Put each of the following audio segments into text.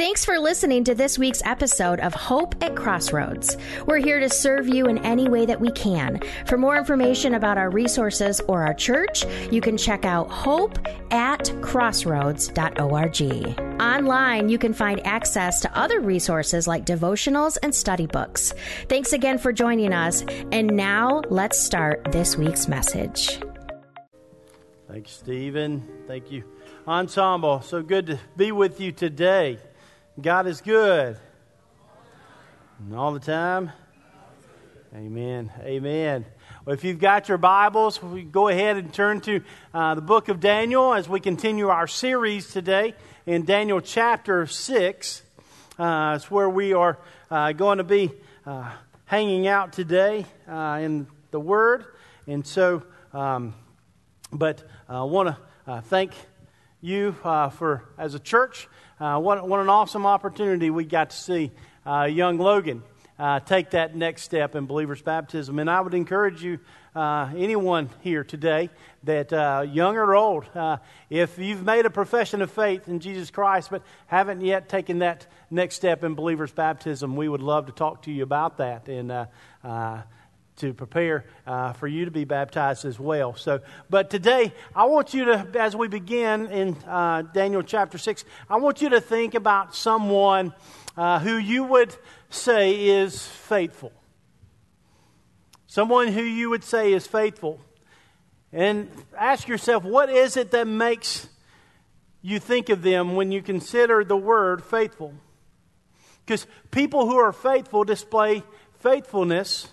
Thanks for listening to this week's episode of Hope at Crossroads. We're here to serve you in any way that we can. For more information about our resources or our church, you can check out hopeatcrossroads.org. Online, you can find access to other resources like devotionals and study books. Thanks again for joining us. And now let's start this week's message. Thanks, Stephen. Thank you, Ensemble. So good to be with you today. God is good. And all the time. Amen. Amen. Well, if you've got your Bibles, we go ahead and turn to the book of Daniel as we continue our series today in Daniel chapter 6. It's where we are going to be hanging out today in the Word. And so, but I want to thank you for, as a church, what an awesome opportunity we got to see young Logan take that next step in believer's baptism. And I would encourage you, anyone here today, that young or old, if you've made a profession of faith in Jesus Christ but haven't yet taken that next step in believer's baptism, we would love to talk to you about that and to prepare for you to be baptized as well. So, but today, I want you to, as we begin in Daniel chapter 6, I want you to think about someone who you would say is faithful. Someone who you would say is faithful. And ask yourself, what is it that makes you think of them when you consider the word faithful? Because people who are faithful display faithfulness.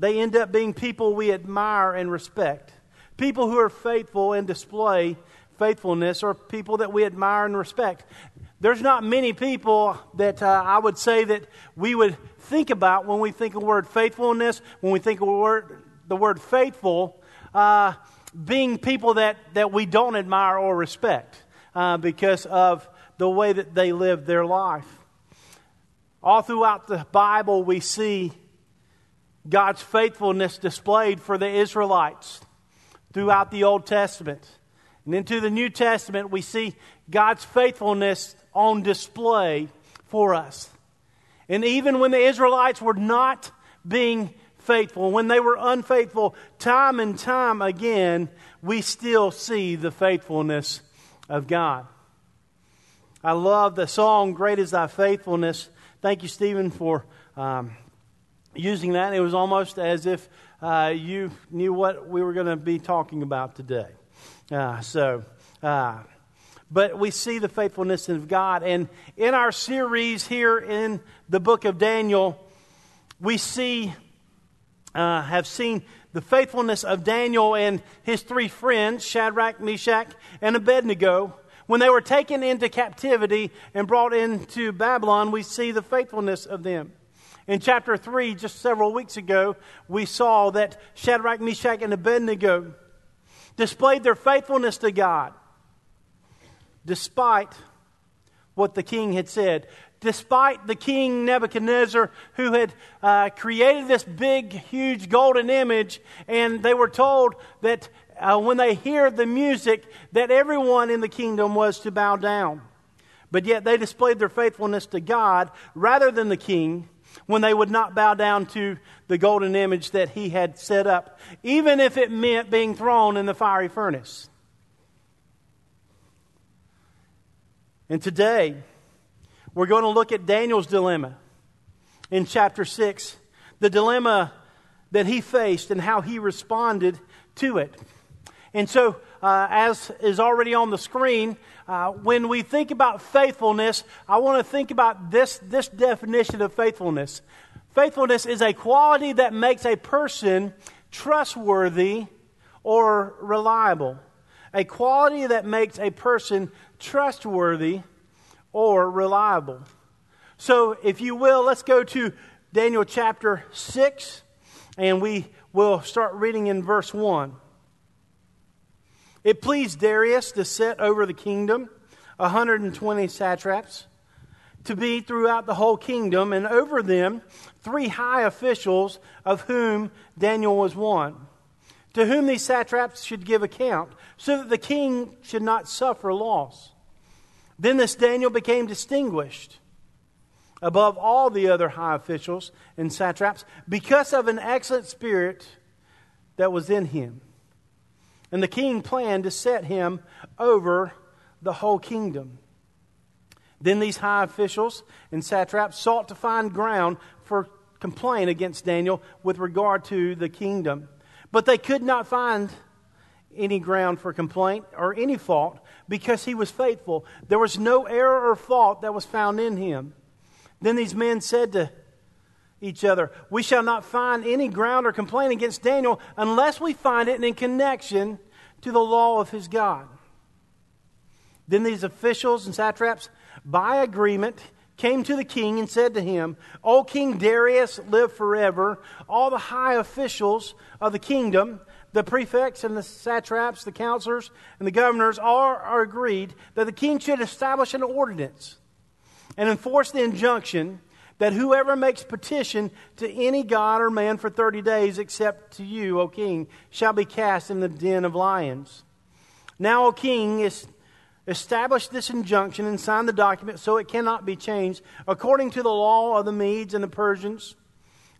They end up being people we admire and respect. People who are faithful and display faithfulness are people that we admire and respect. There's not many people that I would say that we would think about when we think of the word faithfulness, when we think of the word faithful, being people that we don't admire or respect because of the way that they live their life. All throughout the Bible, we see God's faithfulness displayed for the Israelites throughout the Old Testament. And into the New Testament, we see God's faithfulness on display for us. And even when the Israelites were not being faithful, when they were unfaithful, time and time again, we still see the faithfulness of God. I love the song, Great is Thy Faithfulness. Thank you, Stephen, for using that. It was almost as if you knew what we were going to be talking about today. But we see the faithfulness of God. And in our series here in the book of Daniel, we see, have seen the faithfulness of Daniel and his three friends, Shadrach, Meshach, and Abednego. When they were taken into captivity and brought into Babylon, we see the faithfulness of them. In chapter 3, just several weeks ago, we saw that Shadrach, Meshach, and Abednego displayed their faithfulness to God despite what the king had said. Despite the king Nebuchadnezzar, who had created this big, huge golden image, and they were told that when they hear the music, that everyone in the kingdom was to bow down. But yet they displayed their faithfulness to God rather than the king, when they would not bow down to the golden image that he had set up, even if it meant being thrown in the fiery furnace. And today, we're going to look at Daniel's dilemma in chapter 6, the dilemma that he faced and how he responded to it. And so, as is already on the screen, when we think about faithfulness, I want to think about this definition of faithfulness. Faithfulness is a quality that makes a person trustworthy or reliable. A quality that makes a person trustworthy or reliable. So, if you will, let's go to Daniel chapter 6, and we will start reading in verse 1. It pleased Darius to set over the kingdom 120 satraps to be throughout the whole kingdom, and over them 3 high officials, of whom Daniel was one, to whom these satraps should give account, so that the king should not suffer loss. Then this Daniel became distinguished above all the other high officials and satraps because of an excellent spirit that was in him. And the king planned to set him over the whole kingdom. Then these high officials and satraps sought to find ground for complaint against Daniel with regard to the kingdom. But they could not find any ground for complaint or any fault because he was faithful. There was no error or fault that was found in him. Then these men said to each other, "We shall not find any ground or complaint against Daniel unless we find it in connection to the law of his God." Then these officials and satraps, by agreement, came to the king and said to him, "O King Darius, live forever. All the high officials of the kingdom, the prefects and the satraps, the counselors and the governors, all are agreed that the king should establish an ordinance and enforce the injunction that whoever makes petition to any god or man for 30 days except to you, O king, shall be cast in the den of lions. Now, O king, establish this injunction and sign the document so it cannot be changed according to the law of the Medes and the Persians,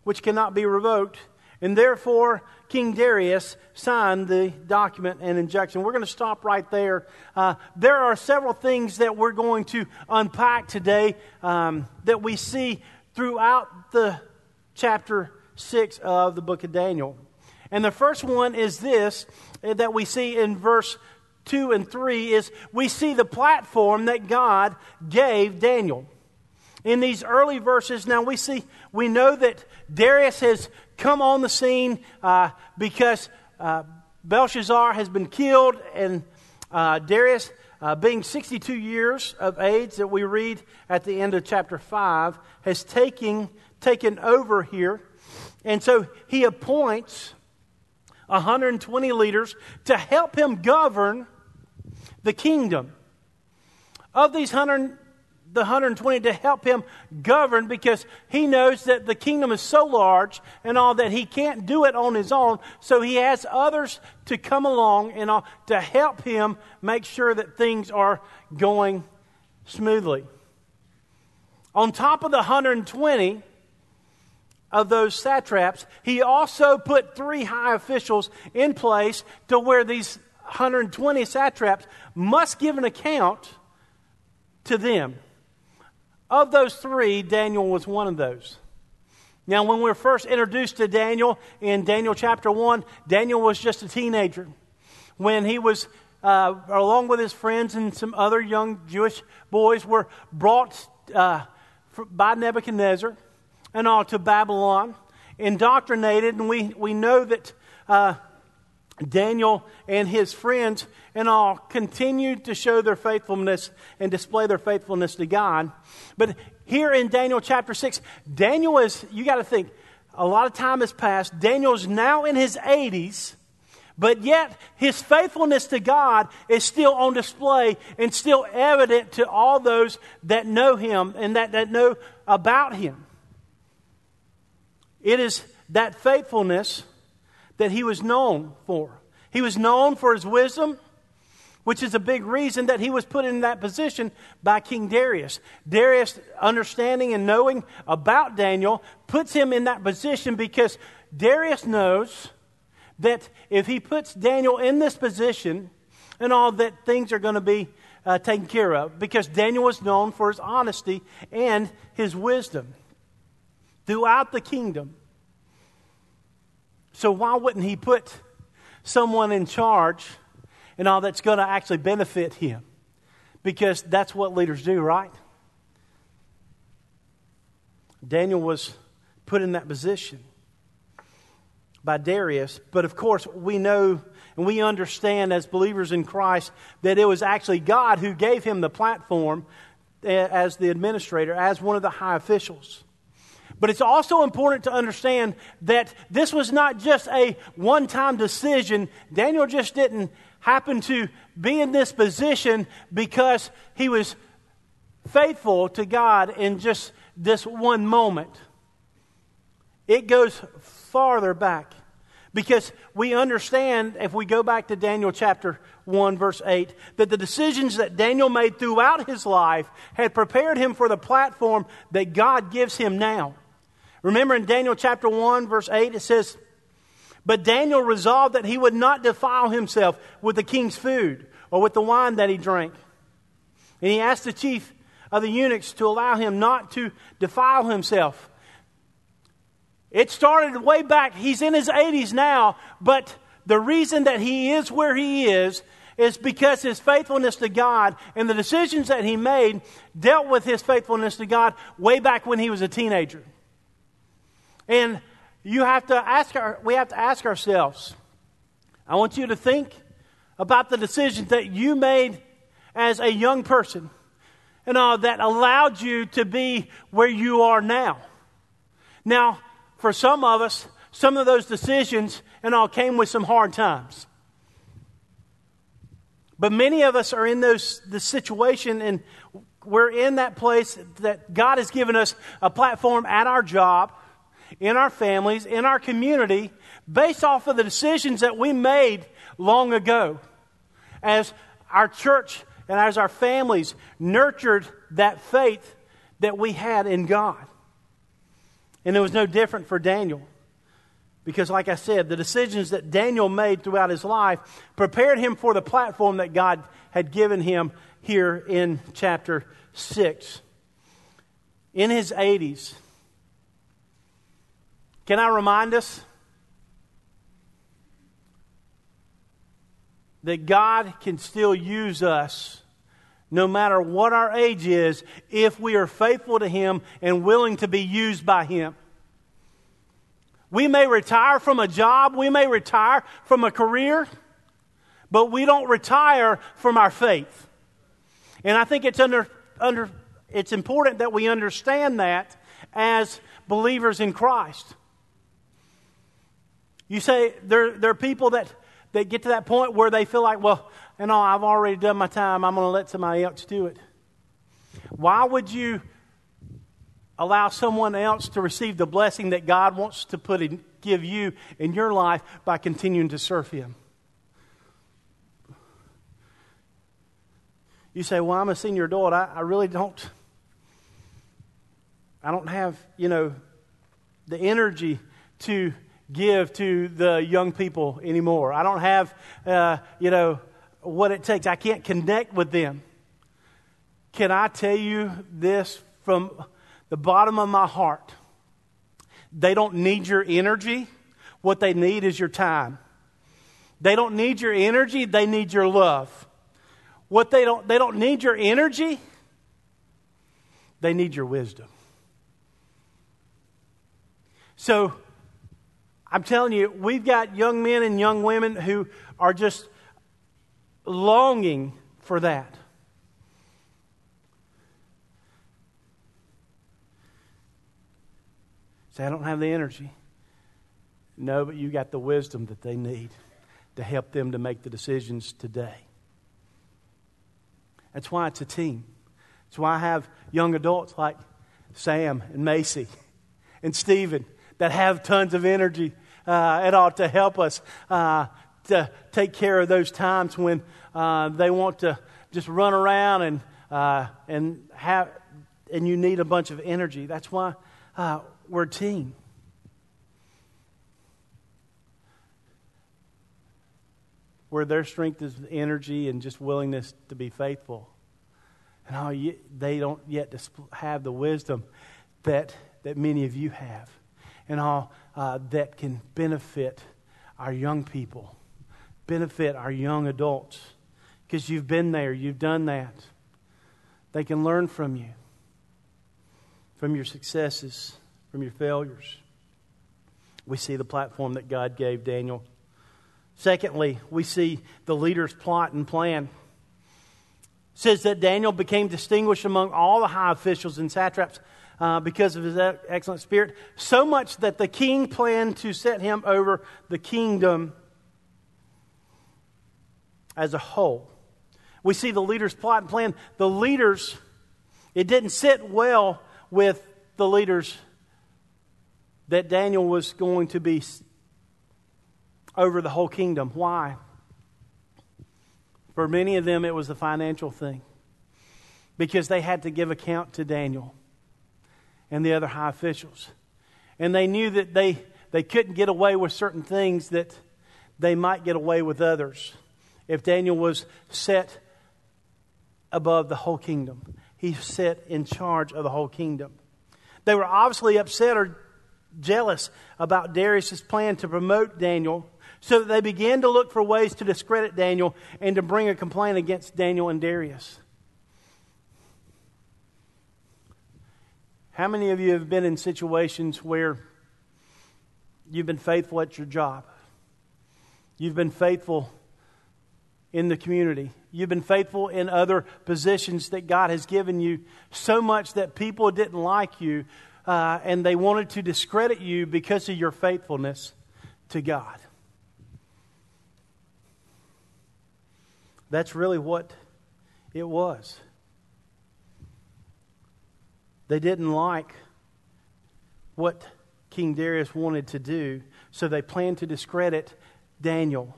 which cannot be revoked." And therefore, King Darius signed the document and injunction. We're going to stop right there. There are several things that we're going to unpack today that we see throughout the chapter 6 of the book of Daniel. And the first one is this, that we see in verse 2 and 3 is we see the platform that God gave Daniel. In these early verses, now we know that Darius has come on the scene because Belshazzar has been killed, and Darius, being 62 years of age that we read at the end of chapter 5, has taken over here. And so he appoints 120 leaders to help him govern the kingdom. Of these 120 to help him govern, because he knows that the kingdom is so large and all that he can't do it on his own, so he has others to come along and all to help him make sure that things are going smoothly. On top of the 120 of those satraps, he also put 3 high officials in place to where these 120 satraps must give an account to them. Of those 3, Daniel was one of those. Now, when we're first introduced to Daniel in Daniel chapter 1, Daniel was just a teenager. When he was, along with his friends and some other young Jewish boys, were brought by Nebuchadnezzar and all to Babylon, indoctrinated, and we know that Daniel and his friends and all continued to show their faithfulness and display their faithfulness to God. But here in Daniel chapter 6, Daniel is, you got to think, a lot of time has passed. Daniel's now in his 80s, but yet his faithfulness to God is still on display and still evident to all those that know him and that know about him. It is that faithfulness that he was known for. He was known for his wisdom, which is a big reason that he was put in that position by King Darius. Darius, understanding and knowing about Daniel, puts him in that position because Darius knows that if he puts Daniel in this position and all that, things are going to be taken care of, because Daniel was known for his honesty and his wisdom throughout the kingdom. So why wouldn't he put someone in charge and all that's going to actually benefit him? Because that's what leaders do, right? Daniel was put in that position by Darius. But of course, we know and we understand as believers in Christ that it was actually God who gave him the platform as the administrator, as one of the high officials. But it's also important to understand that this was not just a one-time decision. Daniel just didn't happen to be in this position because he was faithful to God in just this one moment. It goes farther back. Because we understand, if we go back to Daniel chapter 1, verse 8, that the decisions that Daniel made throughout his life had prepared him for the platform that God gives him now. Remember in Daniel chapter 1, verse 8, it says, "But Daniel resolved that he would not defile himself with the king's food or with the wine that he drank. And he asked the chief of the eunuchs to allow him not to defile himself." It started way back. He's in his 80s now, but the reason that he is where he is because his faithfulness to God and the decisions that he made dealt with his faithfulness to God way back when he was a teenager. And we have to ask ourselves, I want you to think about the decisions that you made as a young person and all that allowed you to be where you are now. Now, for some of us, some of those decisions and all came with some hard times. But many of us are in this situation, and we're in that place that God has given us a platform at our job, in our families, in our community, based off of the decisions that we made long ago. As our church and as our families nurtured that faith that we had in God. And it was no different for Daniel. Because like I said, the decisions that Daniel made throughout his life prepared him for the platform that God had given him here in chapter 6. In his 80s, can I remind us that God can still use us no matter what our age is if we are faithful to Him and willing to be used by Him? We may retire from a job, we may retire from a career, but we don't retire from our faith. And I think it's important that we understand that as believers in Christ. You say there are people that get to that point where they feel like, well, you know, I've already done my time. I'm going to let somebody else do it. Why would you allow someone else to receive the blessing that God wants to give you in your life by continuing to serve Him? You say, well, I'm a senior adult. I really don't. I don't have, the energy to give to the young people anymore. I don't have, what it takes. I can't connect with them. Can I tell you this from the bottom of my heart? They don't need your energy. What they need is your time. They don't need your energy. They need your love. What they don't need your energy. They need your wisdom. So, I'm telling you, we've got young men and young women who are just longing for that. Say, I don't have the energy. No, but you got the wisdom that they need to help them to make the decisions today. That's why it's a team. That's why I have young adults like Sam and Macy and Stephen that have tons of energy at all to help us to take care of those times when they want to just run around and you need a bunch of energy. That's why we're a team. Where their strength is energy and just willingness to be faithful. And they don't yet have the wisdom that many of you have. And all that can benefit our young people, benefit our young adults. Because you've been there, you've done that. They can learn from you, from your successes, from your failures. We see the platform that God gave Daniel. Secondly, we see the leader's plot and plan. It says that Daniel became distinguished among all the high officials and satraps, because of his excellent spirit, so much that the king planned to set him over the kingdom as a whole. We see the leader's plot and plan. The leaders, it didn't sit well with the leaders that Daniel was going to be over the whole kingdom. Why? For many of them, it was a financial thing, because they had to give account to Daniel and the other high officials. And they knew that they couldn't get away with certain things that they might get away with others. If Daniel was set above the whole kingdom, he set in charge of the whole kingdom. They were obviously upset or jealous about Darius's plan to promote Daniel, so that they began to look for ways to discredit Daniel and to bring a complaint against Daniel and Darius. How many of you have been in situations where you've been faithful at your job? You've been faithful in the community. You've been faithful in other positions that God has given you, so much that people didn't like you and they wanted to discredit you because of your faithfulness to God. That's really what it was. They didn't like what King Darius wanted to do, so they planned to discredit Daniel.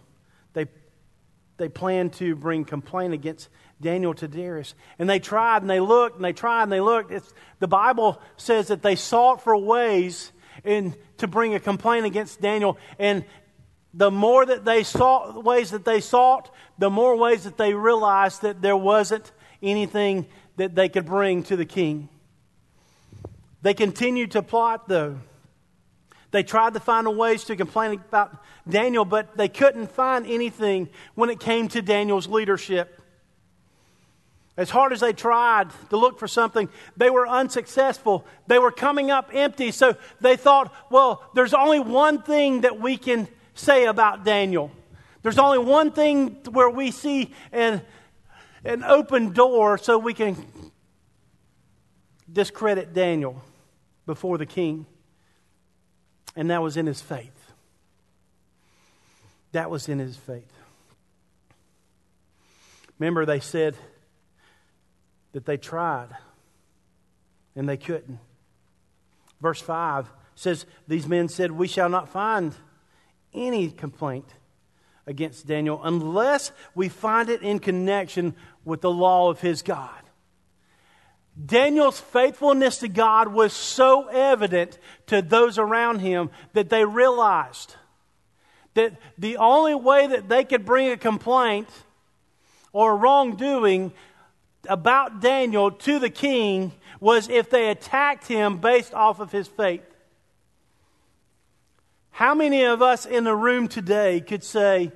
They planned to bring complaint against Daniel to Darius. And they tried and they looked and they tried and they looked. The Bible says that they sought for ways to bring a complaint against Daniel. And the more that they sought, the more ways that they realized that there wasn't anything that they could bring to the king. They continued to plot, though. They tried to find ways to complain about Daniel, but they couldn't find anything when it came to Daniel's leadership. As hard as they tried to look for something, they were unsuccessful. They were coming up empty, so they thought, well, there's only one thing that we can say about Daniel. There's only one thing where we see an open door, so we can discredit Daniel before the king. And that was in his faith. That was in his faith. Remember, they said that they tried and they couldn't. Verse 5 says, these men said, "We shall not find any complaint against Daniel unless we find it in connection with the law of his God." Daniel's faithfulness to God was so evident to those around him that they realized that the only way that they could bring a complaint or wrongdoing about Daniel to the king was if they attacked him based off of his faith. How many of us in the room today could say,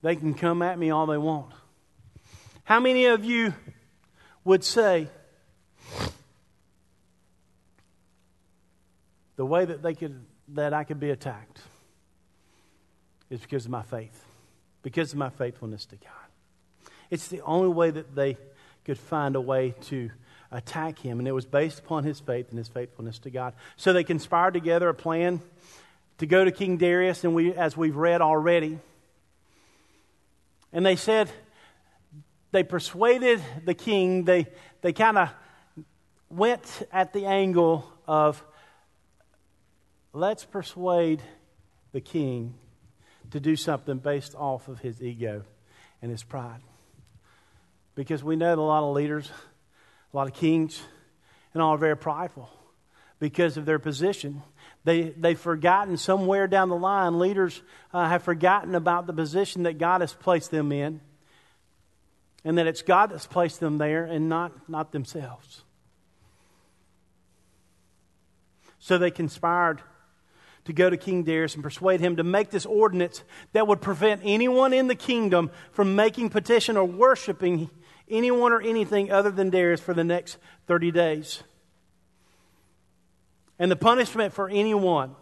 they can come at me all they want? How many of you would say the way that I could be attacked is because of my faith, because of my faithfulness to God? It's the only way that they could find a way to attack him, and it was based upon his faith and his faithfulness to God. So they conspired together a plan to go to King Darius, and as we've read already, and they said, they persuaded the king. They kind of went at the angle of, let's persuade the king to do something based off of his ego and his pride. Because we know that a lot of leaders, a lot of kings, and all are very prideful because of their position. They've forgotten somewhere down the line. Leaders have forgotten about the position that God has placed them in. And that it's God that's placed them there and not themselves. So they conspired to go to King Darius and persuade him to make this ordinance that would prevent anyone in the kingdom from making petition or worshiping anyone or anything other than Darius for the next 30 days. And the punishment for anyone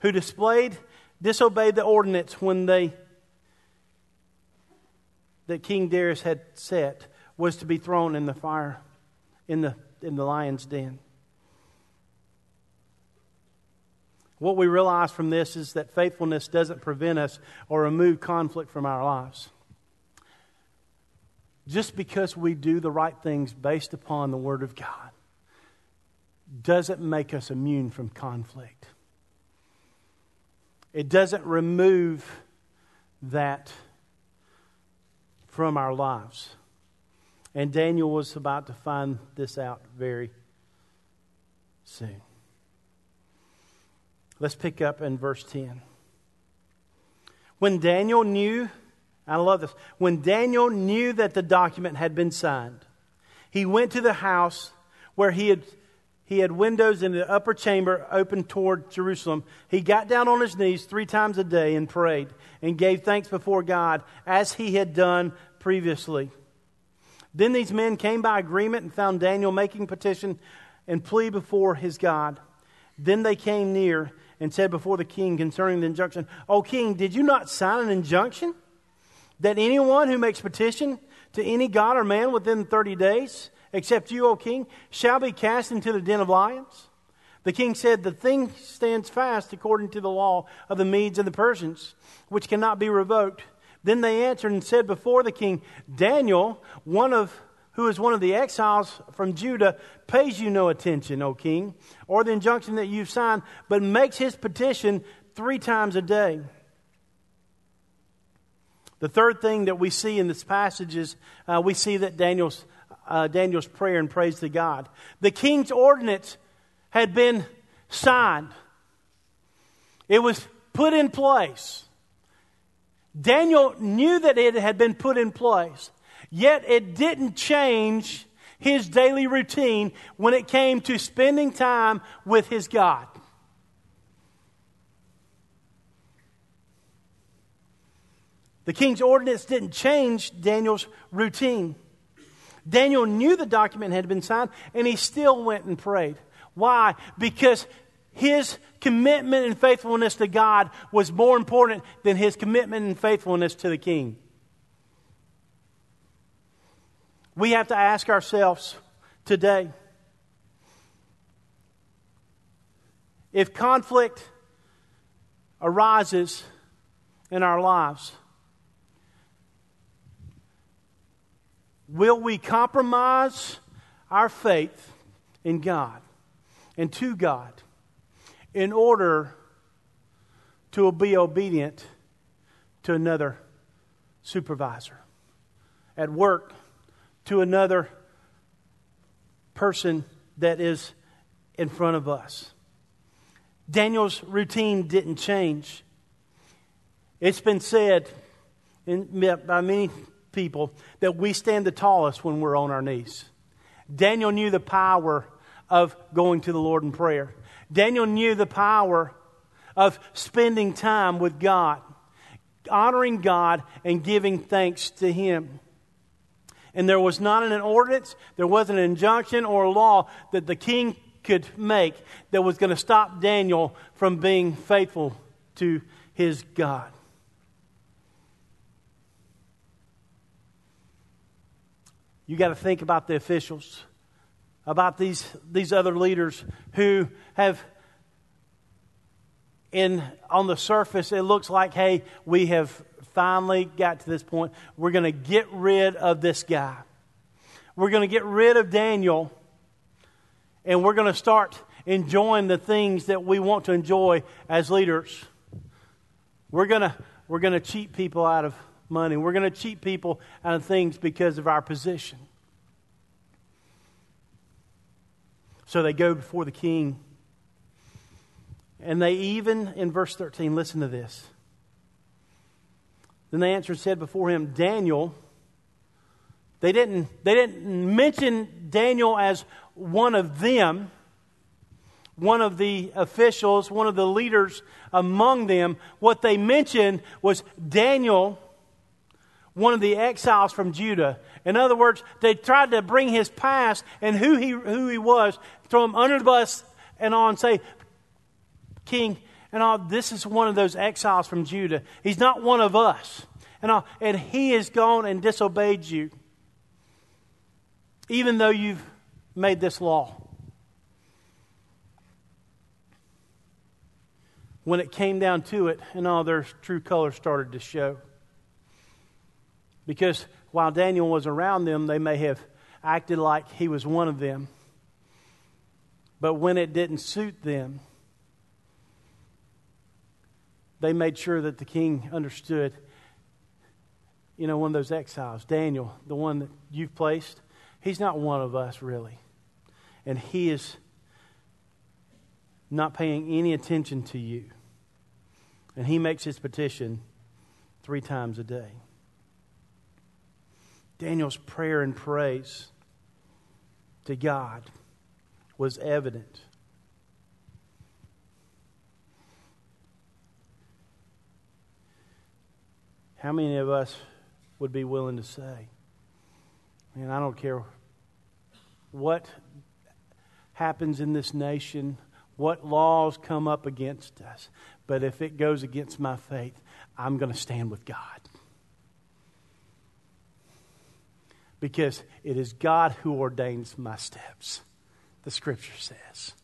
who disobeyed the ordinance that King Darius had set was to be thrown in the fire, in the lion's den. What we realize from this is that faithfulness doesn't prevent us or remove conflict from our lives. Just because we do the right things based upon the Word of God doesn't make us immune from conflict. It doesn't remove that from our lives. And Daniel was about to find this out very soon. Let's pick up in verse 10. When Daniel knew, I love this, when Daniel knew that the document had been signed, he went to the house where he had windows in the upper chamber open toward Jerusalem. He got down on his knees 3 times a day and prayed and gave thanks before God as he had done previously. Then these men came by agreement and found Daniel making petition and plea before his God. Then they came near and said before the king concerning the injunction, "O king, did you not sign an injunction that anyone who makes petition to any god or man within 30 days, except you, O king, shall be cast into the den of lions?" The king said, "The thing stands fast according to the law of the Medes and the Persians, which cannot be revoked." Then they answered and said before the king, "Daniel, who is one of the exiles from Judah, pays you no attention, O king, or the injunction that you've signed, but makes his petition 3 times a day." The third thing that we see in this passage is we see that Daniel's prayer and praise to God. The king's ordinance had been signed. It was put in place. Daniel knew that it had been put in place. Yet it didn't change his daily routine when it came to spending time with his God. The king's ordinance didn't change Daniel's routine. Daniel knew the document had been signed, and he still went and prayed. Why? Because his commitment and faithfulness to God was more important than his commitment and faithfulness to the king. We have to ask ourselves today, if conflict arises in our lives, will we compromise our faith in God and to God in order to be obedient to another supervisor at work, to another person that is in front of us? Daniel's routine didn't change. It's been said by many people that we stand the tallest when we're on our knees. Daniel knew the power of going to the Lord in prayer. Daniel knew the power of spending time with God, honoring God and giving thanks to Him. And there was not an ordinance, there wasn't an injunction or a law that the king could make that was going to stop Daniel from being faithful to his God. You got to think about the officials, about these other leaders who have, on the surface, it looks like, hey, we have finally got to this point. We're going to get rid of this guy. We're going to get rid of Daniel. And we're going to start enjoying the things that we want to enjoy as leaders. We're going to cheat people out of money. We're going to cheat people out of things because of our position. So they go before the king. And they even, in verse 13, listen to this. Then they answered and said before him, "Daniel," they didn't mention Daniel as one of them, one of the officials, one of the leaders among them. What they mentioned was Daniel, one of the exiles from Judah. In other words, they tried to bring his past and who he was, throw him under the bus and on, say, "King, and all, this is one of those exiles from Judah. He's not one of us. And all, and he has gone and disobeyed you, even though you've made this law." When it came down to it, and all, their true colors started to show. Because while Daniel was around them, they may have acted like he was one of them. But when it didn't suit them, they made sure that the king understood, you know, one of those exiles, Daniel, the one that you've placed, he's not one of us really. And he is not paying any attention to you. And he makes his petition 3 times a day. Daniel's prayer and praise to God was evident. How many of us would be willing to say, man, I don't care what happens in this nation, what laws come up against us, but if it goes against my faith, I'm going to stand with God. Because it is God who ordains my steps, the Scripture says.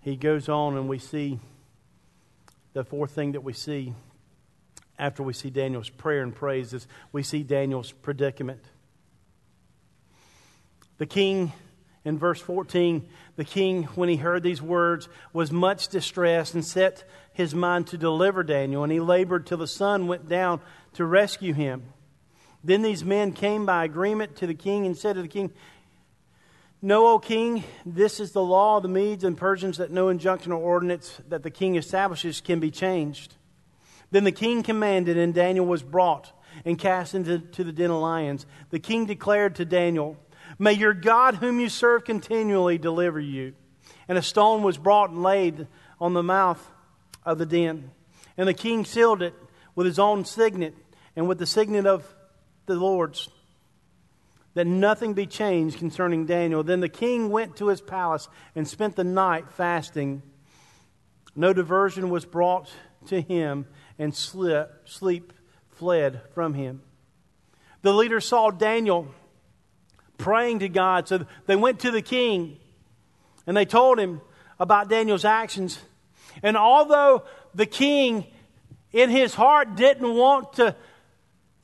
He goes on, and we see the fourth thing that we see after we see Daniel's prayer and praise is we see Daniel's predicament. The king, in verse 14, the king, when he heard these words, was much distressed and set his mind to deliver Daniel, and he labored till the sun went down to rescue him. Then these men came by agreement to the king and said to the king, "Know, O king, this is the law of the Medes and Persians, that no injunction or ordinance that the king establishes can be changed." Then the king commanded, and Daniel was brought and cast into the den of lions. The king declared to Daniel, "May your God whom you serve continually deliver you." And a stone was brought and laid on the mouth of the den. And the king sealed it with his own signet and with the signet of the Lord's, that nothing be changed concerning Daniel. Then the king went to his palace and spent the night fasting. No diversion was brought to him, and sleep fled from him. The leader saw Daniel praying to God, so they went to the king and they told him about Daniel's actions. And although the king in his heart didn't want to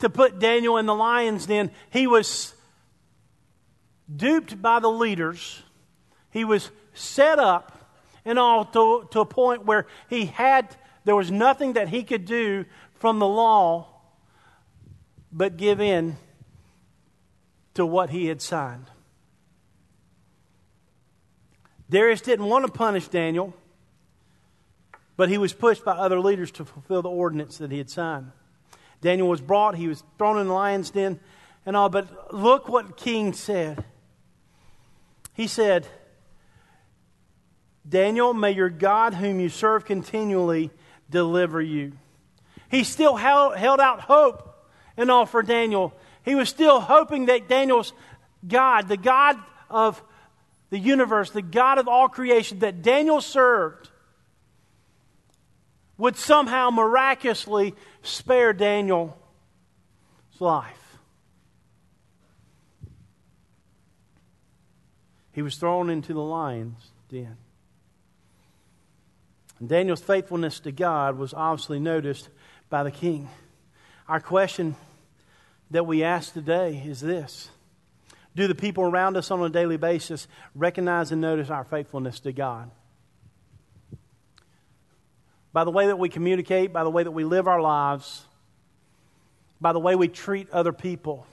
put Daniel in the lion's den, he was duped by the leaders. He was set up and all to a point where there was nothing that he could do from the law but give in to what he had signed. Darius didn't want to punish Daniel, but he was pushed by other leaders to fulfill the ordinance that he had signed. Daniel was brought, he was thrown in the lion's den and all, but look what the king said. He said, "Daniel, may your God whom you serve continually deliver you." He still held out hope and all for Daniel. He was still hoping that Daniel's God, the God of the universe, the God of all creation that Daniel served, would somehow miraculously spare Daniel's life. He was thrown into the lion's den. And Daniel's faithfulness to God was obviously noticed by the king. Our question that we ask today is this: do the people around us on a daily basis recognize and notice our faithfulness to God? By the way that we communicate, by the way that we live our lives, by the way we treat other people,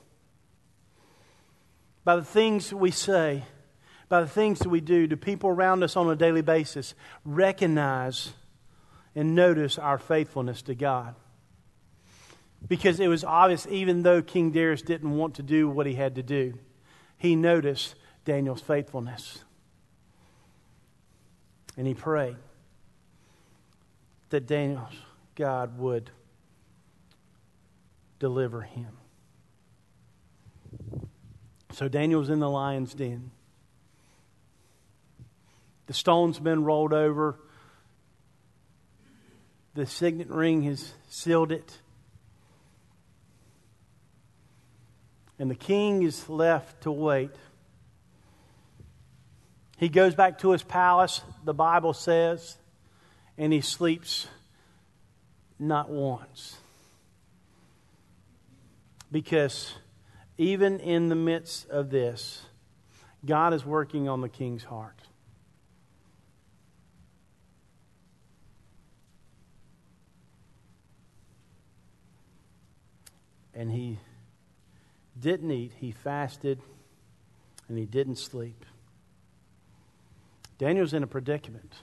by the things we say, by the things that we do people around us on a daily basis recognize and notice our faithfulness to God? Because it was obvious, even though King Darius didn't want to do what he had to do, he noticed Daniel's faithfulness. And he prayed that Daniel's God would deliver him. So Daniel's in the lion's den. The stone's been rolled over. The signet ring has sealed it. And the king is left to wait. He goes back to his palace, the Bible says, and he sleeps not once. Because even in the midst of this, God is working on the king's heart. and he didn't eat, he fasted, and he didn't sleep. Daniel's in a predicament.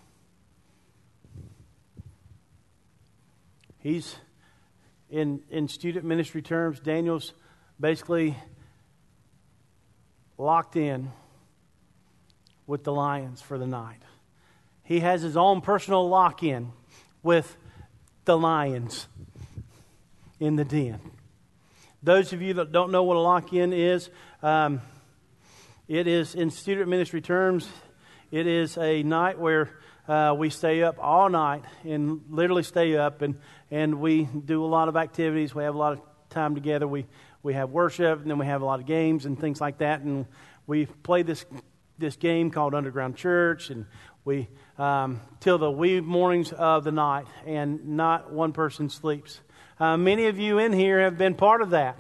He's, in student ministry terms, Daniel's basically locked in with the lions for the night. He has his own personal lock-in with the lions in the den. Those of you that don't know what a lock-in is, it is, in student ministry terms, it is a night where we stay up all night and literally stay up, and we do a lot of activities. We have a lot of time together. We have worship, and then we have a lot of games and things like that. And we play this game called Underground Church, and we till the wee mornings of the night, and not one person sleeps. Many of you in here have been part of that.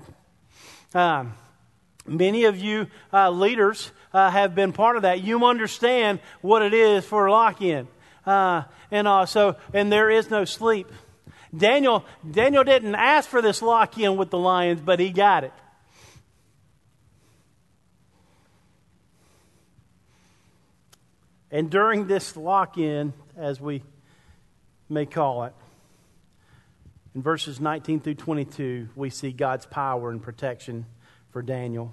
Many of you leaders have been part of that. You understand what it is for lock-in, and there is no sleep. Daniel didn't ask for this lock-in with the lions, but he got it. And during this lock-in, as we may call it, in verses 19 through 22, we see God's power and protection for Daniel.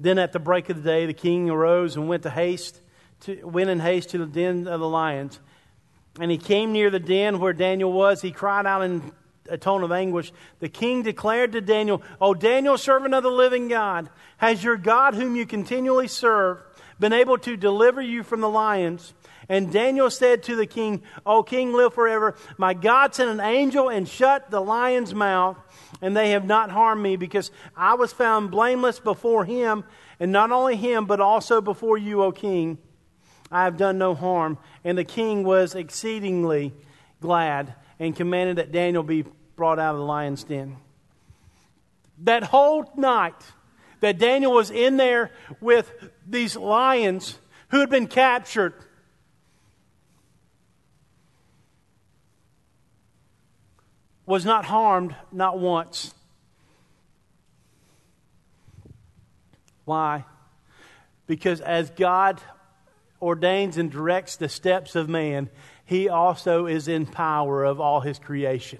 Then at the break of the day, the king arose and went in haste to the den of the lions. And he came near the den where Daniel was. He cried out in a tone of anguish. The king declared to Daniel, "O Daniel, servant of the living God, has your God, whom you continually serve, been able to deliver you from the lions?" And Daniel said to the king, "O king, live forever. My God sent an angel and shut the lion's mouth, and they have not harmed me, because I was found blameless before him, and not only him, but also before you, O king. I have done no harm." And the king was exceedingly glad and commanded that Daniel be brought out of the lion's den. That whole night that Daniel was in there with these lions who had been captured, was not harmed, not once. Why? Because as God ordains and directs the steps of man, he also is in power of all his creation.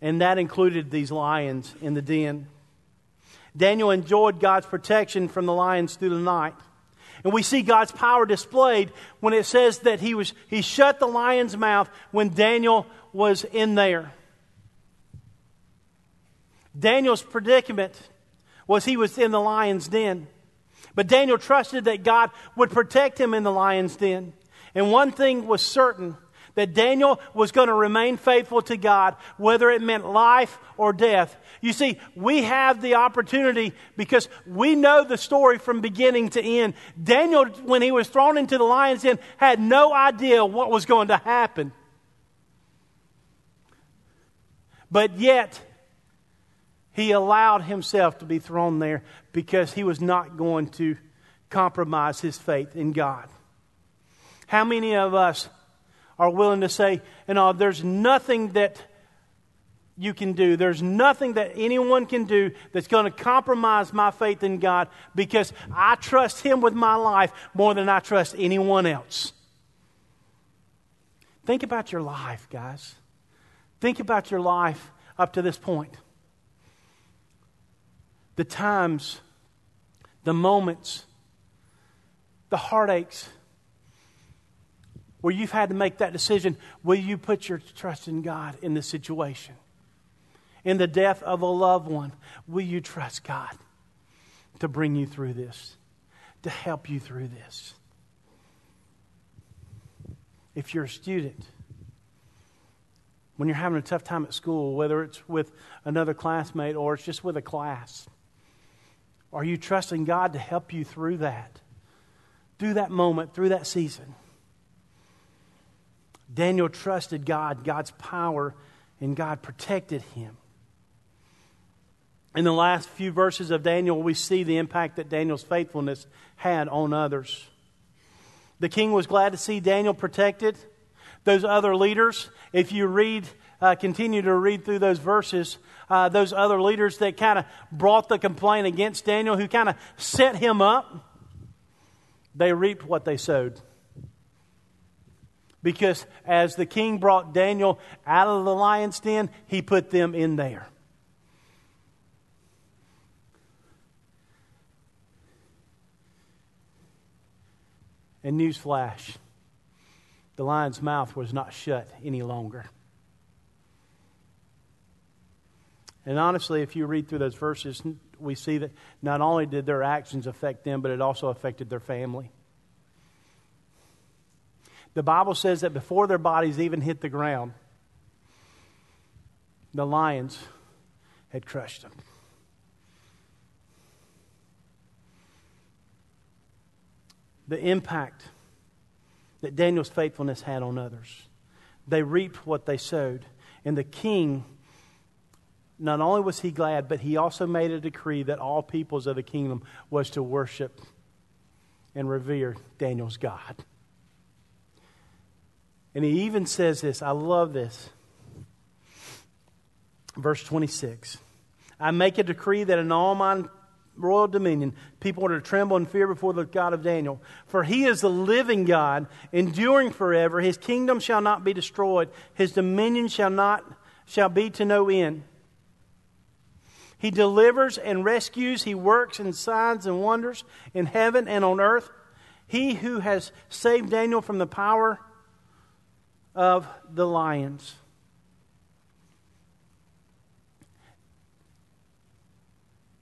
And that included these lions in the den. Daniel enjoyed God's protection from the lions through the night. And we see God's power displayed when it says that he shut the lion's mouth when Daniel was in there. Daniel's predicament was he was in the lion's den. But Daniel trusted that God would protect him in the lion's den. And one thing was certain, that Daniel was going to remain faithful to God, whether it meant life or death. You see, we have the opportunity because we know the story from beginning to end. Daniel, when he was thrown into the lion's den, had no idea what was going to happen. But yet, he allowed himself to be thrown there because he was not going to compromise his faith in God. How many of us are willing to say, there's nothing that you can do, there's nothing that anyone can do that's going to compromise my faith in God, because I trust him with my life more than I trust anyone else? Think about your life, guys. Think about your life up to this point. The times, the moments, the heartaches where you've had to make that decision. Will you put your trust in God in this situation? In the death of a loved one, will you trust God to bring you through this, to help you through this? If you're a student, when you're having a tough time at school, whether it's with another classmate or it's just with a class, are you trusting God to help you through that? Through that moment, through that season? Daniel trusted God, God's power, and God protected him. In the last few verses of Daniel, we see the impact that Daniel's faithfulness had on others. The king was glad to see Daniel protected. Those other leaders, if you read continue to read through those verses, those other leaders that kind of brought the complaint against Daniel, who kind of set him up, they reaped what they sowed. Because as the king brought Daniel out of the lion's den, he put them in there. And newsflash, the lion's mouth was not shut any longer. And honestly, if you read through those verses, we see that not only did their actions affect them, but it also affected their family. The Bible says that before their bodies even hit the ground, the lions had crushed them. The impact that Daniel's faithfulness had on others. They reaped what they sowed. And the king, not only was he glad, but he also made a decree that all peoples of the kingdom was to worship and revere Daniel's God. And he even says this, I love this. Verse 26, I make a decree that in all my royal dominion, people are to tremble and fear before the God of Daniel. For he is the living God, enduring forever. His kingdom shall not be destroyed. His dominion shall be to no end. He delivers and rescues. He works in signs and wonders in heaven and on earth. He who has saved Daniel from the power of the lions.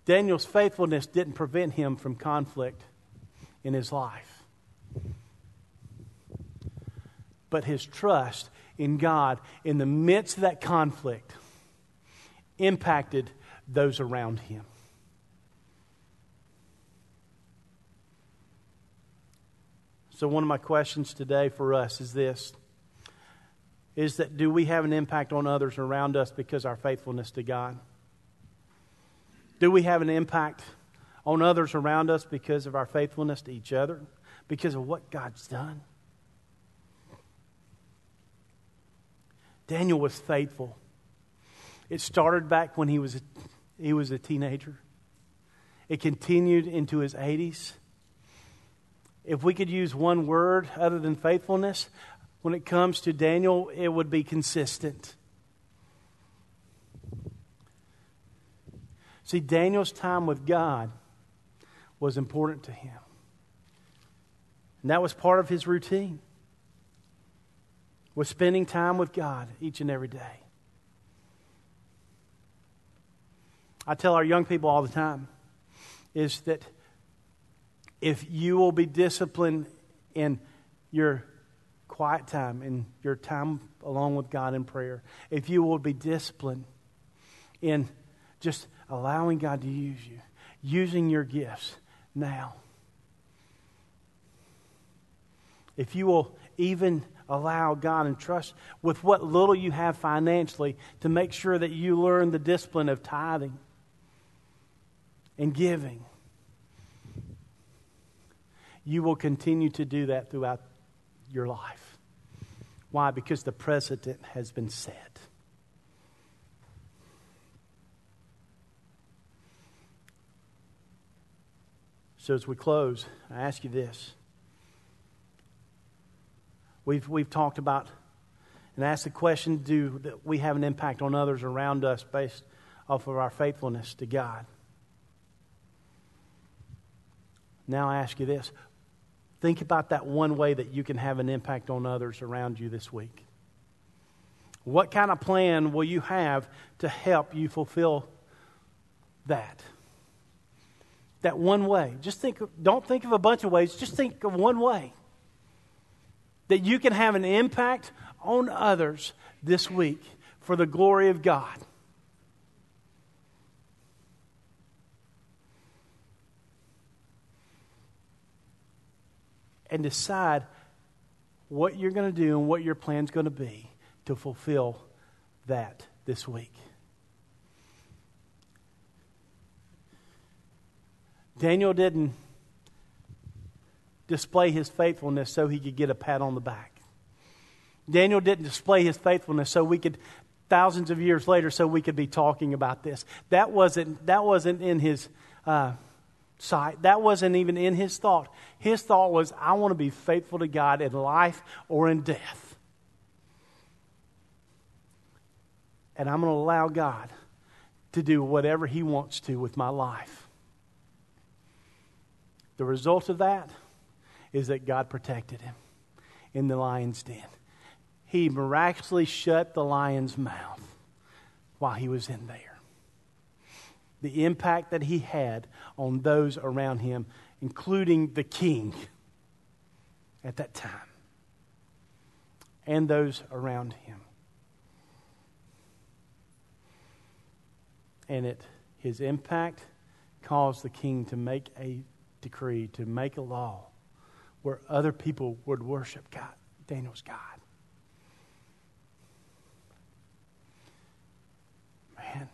Daniel's faithfulness didn't prevent him from conflict in his life. But his trust in God in the midst of that conflict impacted those around him. So one of my questions today for us is this, is that do we have an impact on others around us because of our faithfulness to God? Do we have an impact on others around us because of our faithfulness to each other? Because of what God's done? Daniel was faithful. It started back when he was a teenager. It continued into his 80s. If we could use one word other than faithfulness, when it comes to Daniel, it would be consistent. See, Daniel's time with God was important to him. And that was part of his routine, was spending time with God each and every day. I tell our young people all the time is that if you will be disciplined in your quiet time, in your time along with God in prayer, if you will be disciplined in just allowing God to use you, using your gifts now. If you will even allow God and trust with what little you have financially to make sure that you learn the discipline of tithing and giving, you will continue to do that throughout your life. Why? Because the precedent has been set. So as we close, I ask you this. We've talked about and asked the question, do we have an impact on others around us based off of our faithfulness to God? Now I ask you this. Think about that one way that you can have an impact on others around you this week. What kind of plan will you have to help you fulfill that? That one way. Just think, don't think of a bunch of ways. Just think of one way that you can have an impact on others this week for the glory of God. And decide what you're going to do and what your plan's going to be to fulfill that this week. Daniel didn't display his faithfulness so he could get a pat on the back. Daniel didn't display his faithfulness so we could thousands of years later so we could be talking about this. That wasn't in his sight. That wasn't even in his thought. His thought was, I want to be faithful to God in life or in death. And I'm going to allow God to do whatever he wants to with my life. The result of that is that God protected him in the lion's den. He miraculously shut the lion's mouth while he was in there. The impact that he had on those around him, including the king at that time and those around him. And his impact caused the king to make a decree, to make a law where other people would worship God, Daniel's God. Man,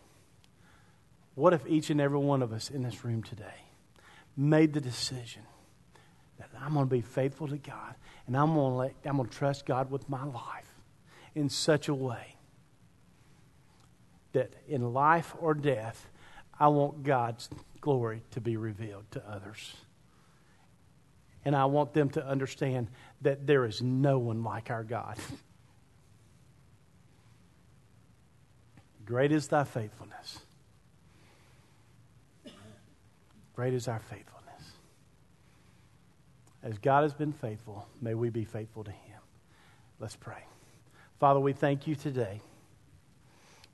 what if each and every one of us in this room today made the decision that I'm going to be faithful to God and I'm going to trust God with my life in such a way that in life or death, I want God's glory to be revealed to others. And I want them to understand that there is no one like our God. Great is thy faithfulness. Great is our faithfulness. As God has been faithful, may we be faithful to him. Let's pray. Father, we thank you today.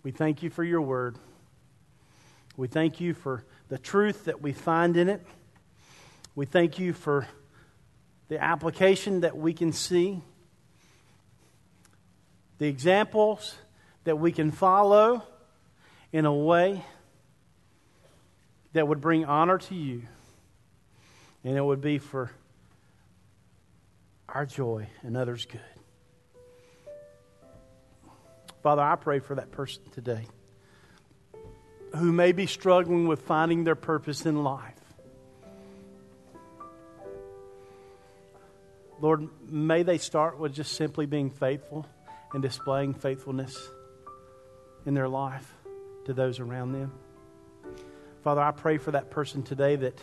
We thank you for your word. We thank you for the truth that we find in it. We thank you for the application that we can see, the examples that we can follow in a way that would bring honor to you, and it would be for our joy and others' good. Father, I pray for that person today who may be struggling with finding their purpose in life. Lord, may they start with just simply being faithful and displaying faithfulness in their life to those around them. Father, I pray for that person today that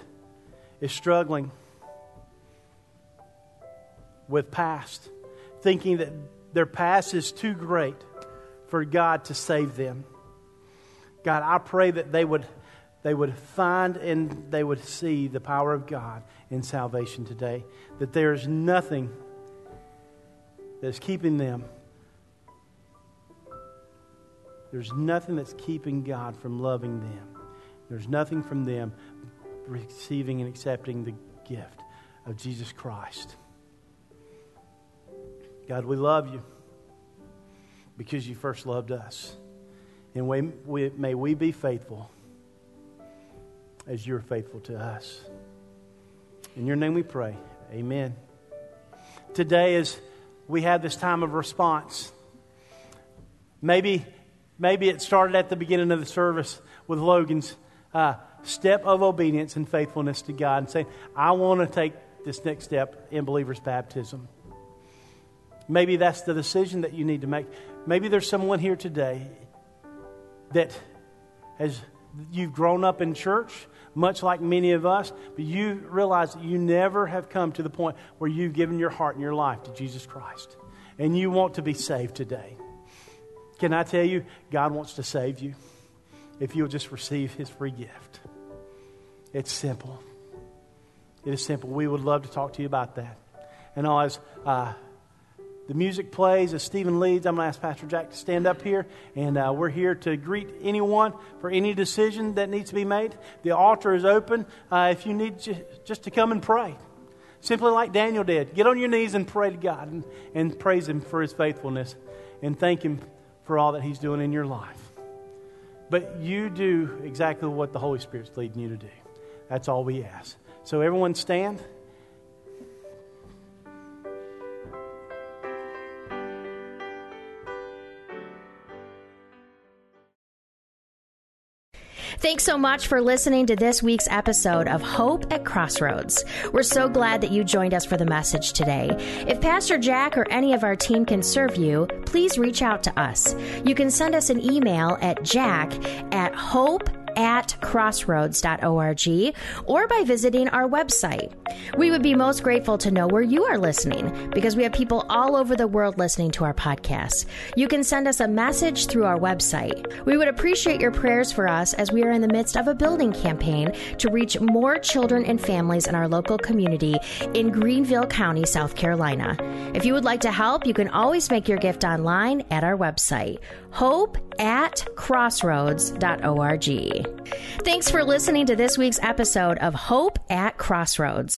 is struggling with past, thinking that their past is too great for God to save them. God, I pray that they would find and they would see the power of God in salvation today, that there is nothing that's keeping them. There's nothing that's keeping God from loving them. There's nothing from them receiving and accepting the gift of Jesus Christ. God, we love you because you first loved us. And may we be faithful as you're faithful to us. In your name we pray. Amen. Today, as we have this time of response, maybe it started at the beginning of the service with Logan's step of obedience and faithfulness to God and saying, I want to take this next step in believer's baptism. Maybe that's the decision that you need to make. Maybe there's someone here today that has... You've grown up in church, much like many of us, but you realize that you never have come to the point where you've given your heart and your life to Jesus Christ, and you want to be saved today. Can I tell you, God wants to save you if you'll just receive his free gift. It's simple. It is simple. We would love to talk to you about that. And as the music plays, as Stephen leads, I'm going to ask Pastor Jack to stand up here. And we're here to greet anyone for any decision that needs to be made. The altar is open if you need just to come and pray. Simply like Daniel did. Get on your knees and pray to God and praise him for his faithfulness. And thank him for all that he's doing in your life. But you do exactly what the Holy Spirit's leading you to do. That's all we ask. So everyone stand. Thanks so much for listening to this week's episode of Hope at Crossroads. We're so glad that you joined us for the message today. If Pastor Jack or any of our team can serve you, please reach out to us. You can send us an email at jack@hopeatcrossroads.org or by visiting our website. We would be most grateful to know where you are listening because we have people all over the world listening to our podcast. You can send us a message through our website. We would appreciate your prayers for us as we are in the midst of a building campaign to reach more children and families in our local community in Greenville County, South Carolina. If you would like to help, you can always make your gift online at our website, hopeatcrossroads.org. Thanks for listening to this week's episode of Hope at Crossroads.